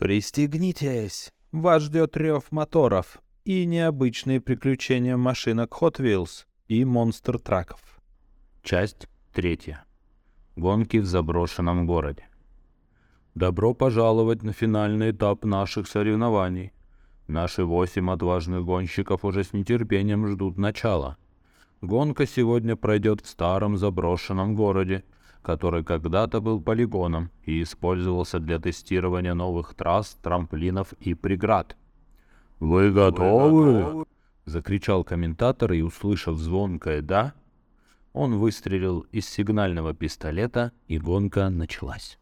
Пристегнитесь, вас ждет рев моторов и необычные приключения машинок Hot Wheels и монстр-траков. Часть 3. Гонки в заброшенном городе. Добро пожаловать на финальный этап наших соревнований. Наши 8 отважных гонщиков уже с нетерпением ждут начала. Гонка сегодня пройдет в старом заброшенном городе, который когда-то был полигоном и использовался для тестирования новых трасс, трамплинов и преград. «Вы готовы?» — закричал комментатор, и, услышав звонкое «да», он выстрелил из сигнального пистолета, и гонка началась.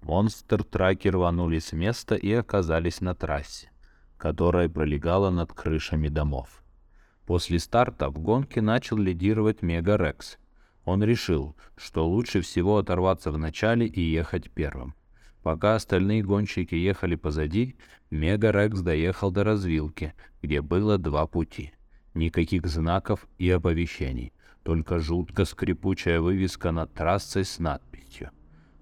Монстр-траки рванули с места и оказались на трассе, которая пролегала над крышами домов. После старта в гонке начал лидировать Мега-Рекс. Он решил, что лучше всего оторваться в начале и ехать первым. Пока остальные гонщики ехали позади, Мега-Рекс доехал до развилки, где было 2 пути. Никаких знаков и оповещений, только жутко скрипучая вывеска над трассой с надписью: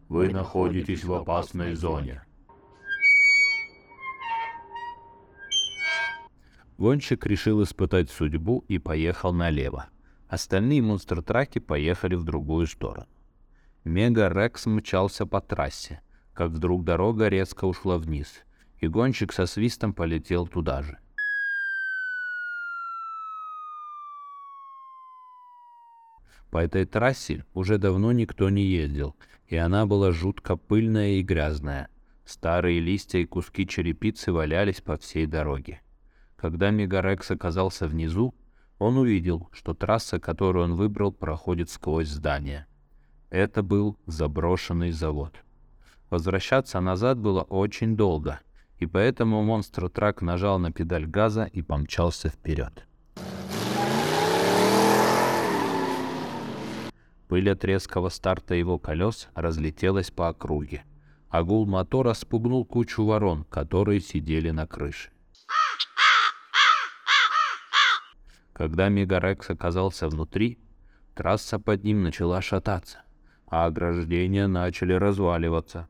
«Вы находитесь в опасной зоне». Гонщик решил испытать судьбу и поехал налево. Остальные монстр-траки поехали в другую сторону. Мега-Рекс мчался по трассе, как вдруг дорога резко ушла вниз, и гонщик со свистом полетел туда же. По этой трассе уже давно никто не ездил, и она была жутко пыльная и грязная. Старые листья и куски черепицы валялись по всей дороге. Когда Мега-Рекс оказался внизу, он увидел, что трасса, которую он выбрал, проходит сквозь здание. Это был заброшенный завод. Возвращаться назад было очень долго, и поэтому монстр-трак нажал на педаль газа и помчался вперед. Пыль от резкого старта его колес разлетелась по округе, а гул мотора спугнул кучу ворон, которые сидели на крыше. Когда Мега-Рекс оказался внутри, трасса под ним начала шататься, а ограждения начали разваливаться.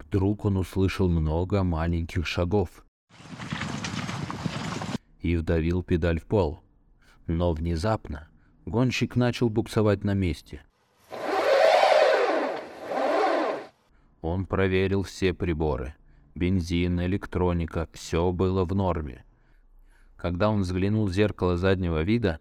Вдруг он услышал много маленьких шагов и вдавил педаль в пол. Но внезапно гонщик начал буксовать на месте. Он проверил все приборы. Бензин, электроника, все было в норме. Когда он взглянул в зеркало заднего вида,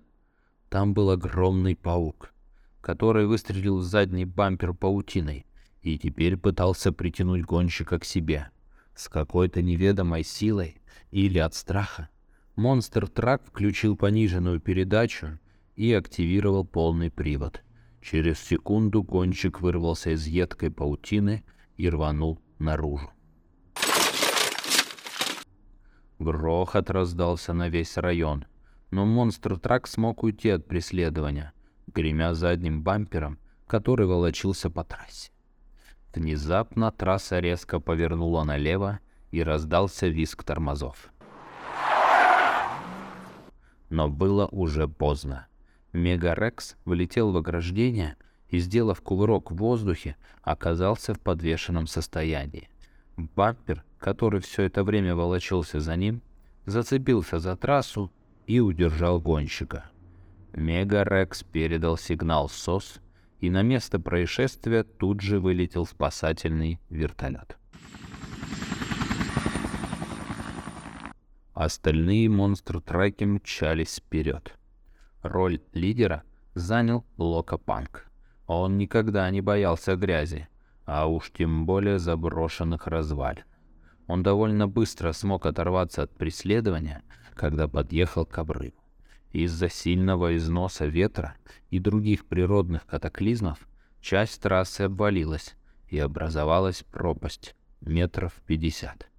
там был огромный паук, который выстрелил в задний бампер паутиной и теперь пытался притянуть гонщика к себе. С какой-то неведомой силой или от страха монстр-трак включил пониженную передачу и активировал полный привод. Через секунду гонщик вырвался из едкой паутины и рванул наружу. Грохот раздался на весь район, но монстр-трак смог уйти от преследования, гремя задним бампером, который волочился по трассе. Внезапно трасса резко повернула налево, и раздался визг тормозов. Но было уже поздно. Мега-Рекс влетел в ограждение и, сделав кувырок в воздухе, оказался в подвешенном состоянии. Бампер, который все это время волочился за ним, зацепился за трассу и удержал гонщика. Мега-Рекс передал сигнал СОС, и на место происшествия тут же вылетел спасательный вертолет. Остальные монстр-траки мчались вперед. Роль лидера занял Loco Punk. Он никогда не боялся грязи, а уж тем более заброшенных развалин. Он довольно быстро смог оторваться от преследования, когда подъехал к обрыву. Из-за сильного износа ветра и других природных катаклизмов часть трассы обвалилась, и образовалась пропасть метров 50.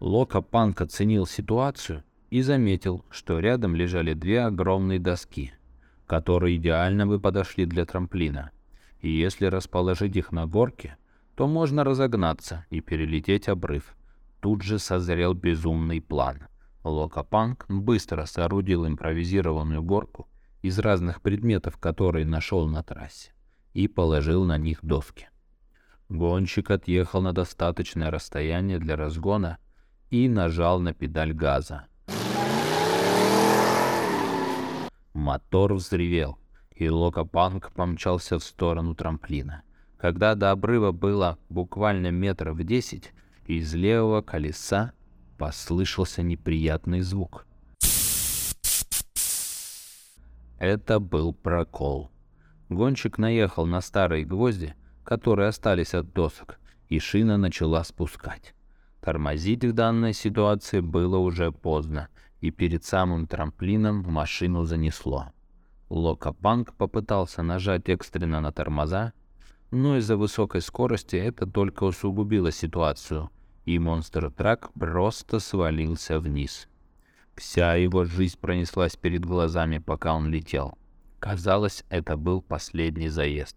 Loco Punk оценил ситуацию и заметил, что рядом лежали 2 огромные доски, которые идеально бы подошли для трамплина, и если расположить их на горке, то можно разогнаться и перелететь обрыв. Тут же созрел безумный план. Loco Punk быстро соорудил импровизированную горку из разных предметов, которые нашел на трассе, и положил на них доски. Гонщик отъехал на достаточное расстояние для разгона и нажал на педаль газа. Мотор взревел, и Loco Punk помчался в сторону трамплина. Когда до обрыва было буквально метров 10, из левого колеса послышался неприятный звук. Это был прокол. Гонщик наехал на старые гвозди, которые остались от досок, и шина начала спускать. Тормозить в данной ситуации было уже поздно, и перед самым трамплином машину занесло. Loco Punk попытался нажать экстренно на тормоза, но из-за высокой скорости это только усугубило ситуацию, и монстр-трак просто свалился вниз. Вся его жизнь пронеслась перед глазами, пока он летел. Казалось, это был последний заезд.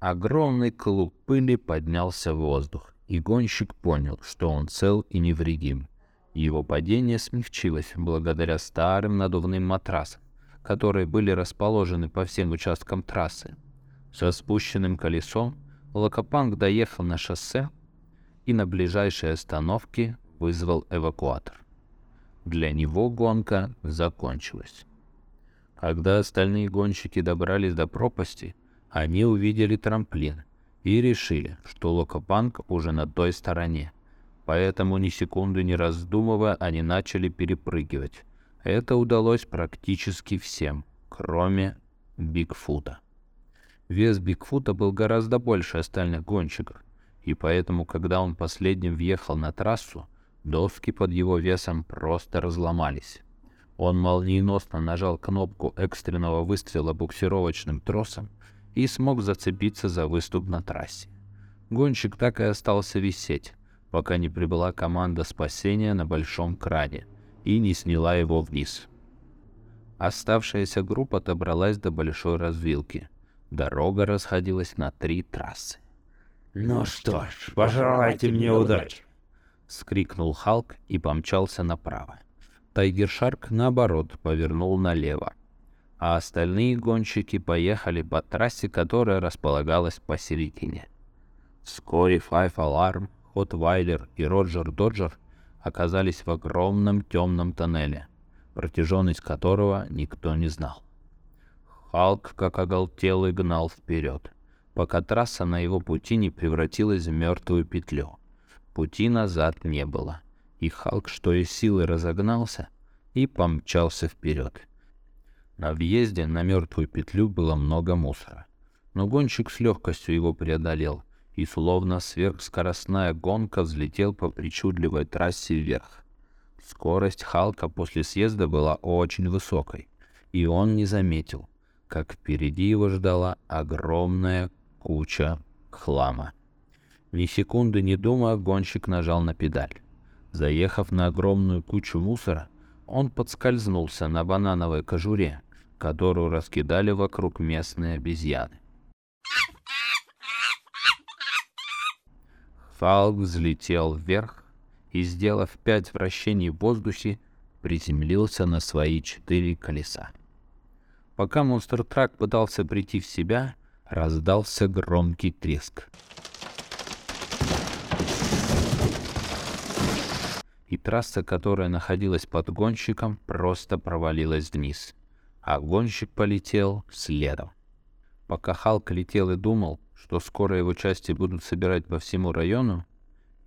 Огромный клуб пыли поднялся в воздух, и гонщик понял, что он цел и невредим. Его падение смягчилось благодаря старым надувным матрасам, которые были расположены по всем участкам трассы. Со спущенным колесом Loco Punk доехал на шоссе и на ближайшей остановке вызвал эвакуатор. Для него гонка закончилась. Когда остальные гонщики добрались до пропасти, они увидели трамплин и решили, что Loco Punk уже на той стороне. Поэтому ни секунды не раздумывая, они начали перепрыгивать. Это удалось практически всем, кроме Бигфута. Вес Бигфута был гораздо больше остальных гонщиков, и поэтому, когда он последним въехал на трассу, доски под его весом просто разломались. Он молниеносно нажал кнопку экстренного выстрела буксировочным тросом и смог зацепиться за выступ на трассе. Гонщик так и остался висеть, пока не прибыла команда спасения на большом кране и не сняла его вниз. Оставшаяся группа добралась до большой развилки. Дорога расходилась на 3 трассы. «Ну что ж, пожелайте мне удачи!» — вскрикнул Халк и помчался направо. Tiger Shark, наоборот, повернул налево, а остальные гонщики поехали по трассе, которая располагалась посередине. Вскоре Five Alarm, Hot Weiler и Роджер Доджер оказались в огромном темном тоннеле, протяженность которого никто не знал. Халк, как оголтелый, гнал вперед, пока трасса на его пути не превратилась в мертвую петлю. Пути назад не было, и Халк, что из силы, разогнался и помчался вперед. На въезде на мертвую петлю было много мусора, но гонщик с легкостью его преодолел и словно сверхскоростная гонка взлетел по причудливой трассе вверх. Скорость Халка после съезда была очень высокой, и он не заметил, как впереди его ждала огромная куча хлама. Ни секунды не думая, гонщик нажал на педаль. Заехав на огромную кучу мусора, он подскользнулся на банановой кожуре, которую раскидали вокруг местные обезьяны. Халк взлетел вверх и, сделав 5 вращений в воздухе, приземлился на свои 4 колеса. Пока монстр-трак пытался прийти в себя, раздался громкий треск, и трасса, которая находилась под гонщиком, просто провалилась вниз, а гонщик полетел следом. Пока Халк летел и думал, что скоро его части будут собирать по всему району,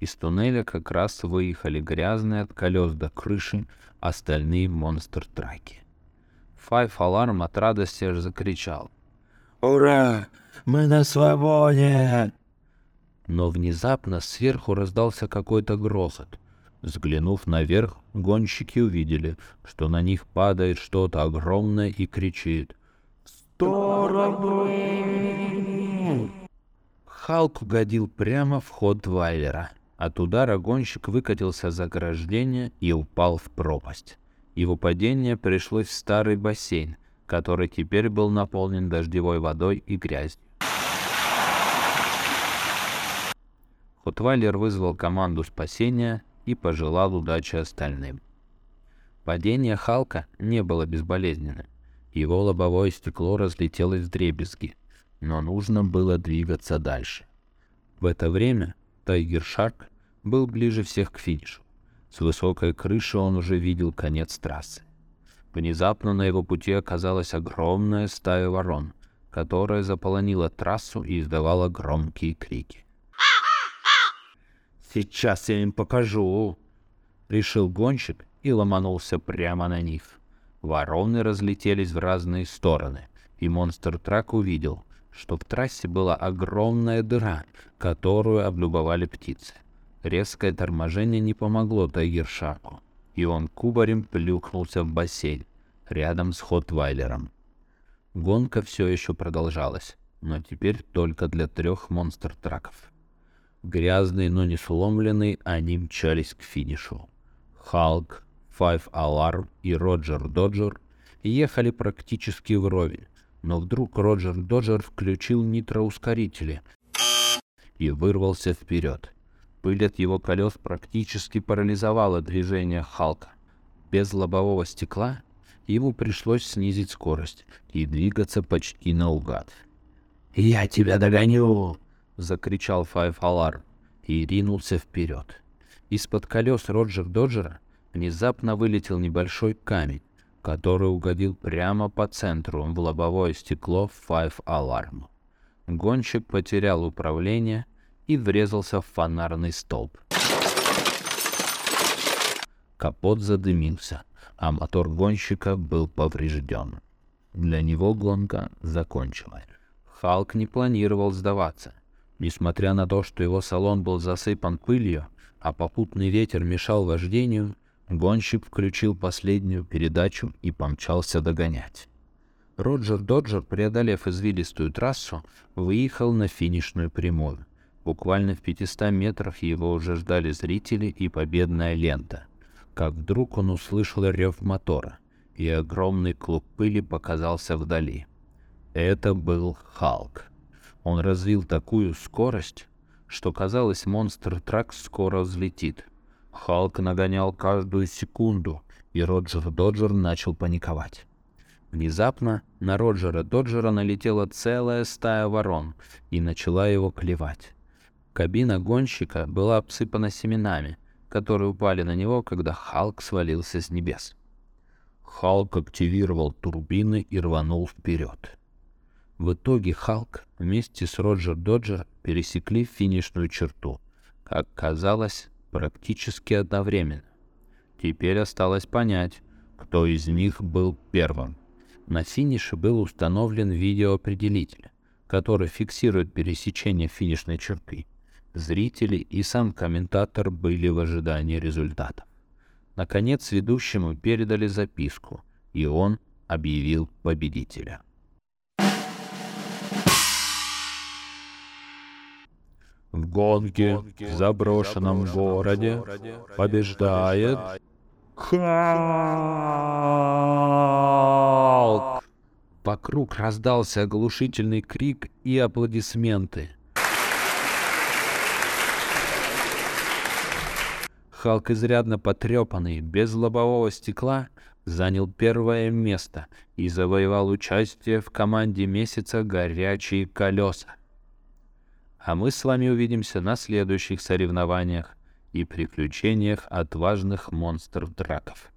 из туннеля как раз выехали грязные от колес до крыши остальные монстр-траки. Five Alarm от радости аж закричал: «Ура! Мы на свободе!» Но внезапно сверху раздался какой-то грохот. Взглянув наверх, гонщики увидели, что на них падает что-то огромное и кричит: «В сторону!» Халк угодил прямо в ход Вайлера. От удара гонщик выкатился за ограждение и упал в пропасть. Его падение пришлось в старый бассейн, который теперь был наполнен дождевой водой и грязью. Hot Wheeler вызвал команду спасения и пожелал удачи остальным. Падение Халка не было безболезненным. Его лобовое стекло разлетелось вдребезги, но нужно было двигаться дальше. В это время Tiger Shark был ближе всех к финишу. С высокой крыши он уже видел конец трассы. Внезапно на его пути оказалась огромная стая ворон, которая заполонила трассу и издавала громкие крики. «Сейчас я им покажу!» — решил гонщик и ломанулся прямо на них. Вороны разлетелись в разные стороны, и монстр-трак увидел, что в трассе была огромная дыра, которую облюбовали птицы. Резкое торможение не помогло Tiger Shark'у, и он кубарем плюхнулся в бассейн рядом с Hot Weiler'ом. Гонка все еще продолжалась, но теперь только для 3 монстр-траков. Грязные, но не сломленные, они мчались к финишу. Халк, Five Alarm и Роджер Доджер ехали практически вровень, но вдруг Роджер Доджер включил нитроускорители и вырвался вперед. Пыль от его колес практически парализовала движение Халка. Без лобового стекла ему пришлось снизить скорость и двигаться почти наугад. «Я тебя догоню!» — закричал Five Alarm и ринулся вперед. Из-под колес Роджер Доджера внезапно вылетел небольшой камень, который угодил прямо по центру в лобовое стекло Five Alarm. Гонщик потерял управление и врезался в фонарный столб. Капот задымился, а мотор гонщика был поврежден. Для него гонка закончилась. Халк не планировал сдаваться. Несмотря на то, что его салон был засыпан пылью, а попутный ветер мешал вождению, гонщик включил последнюю передачу и помчался догонять. Роджер Доджер, преодолев извилистую трассу, выехал на финишную прямую. Буквально в 500 метрах его уже ждали зрители и победная лента. Как вдруг он услышал рев мотора, и огромный клуб пыли показался вдали. Это был Халк. Он развил такую скорость, что казалось, монстр-трак скоро взлетит. Халк нагонял каждую секунду, и Роджер Доджер начал паниковать. Внезапно на Роджера Доджера налетела целая стая ворон и начала его клевать. Кабина гонщика была обсыпана семенами, которые упали на него, когда Халк свалился с небес. Халк активировал турбины и рванул вперед. В итоге Халк вместе с Роджер Доджер пересекли финишную черту, как казалось, практически одновременно. Теперь осталось понять, кто из них был первым. На финише был установлен видеоопределитель, который фиксирует пересечение финишной черты. Зрители и сам комментатор были в ожидании результата. Наконец, ведущему передали записку, и он объявил победителя. В гонке в заброшенном городе побеждает Халк! Вокруг раздался оглушительный крик и аплодисменты. Халк, изрядно потрепанный, без лобового стекла, занял первое место и завоевал участие в команде месяца «Горячие колеса». А мы с вами увидимся на следующих соревнованиях и приключениях отважных монстр-драков.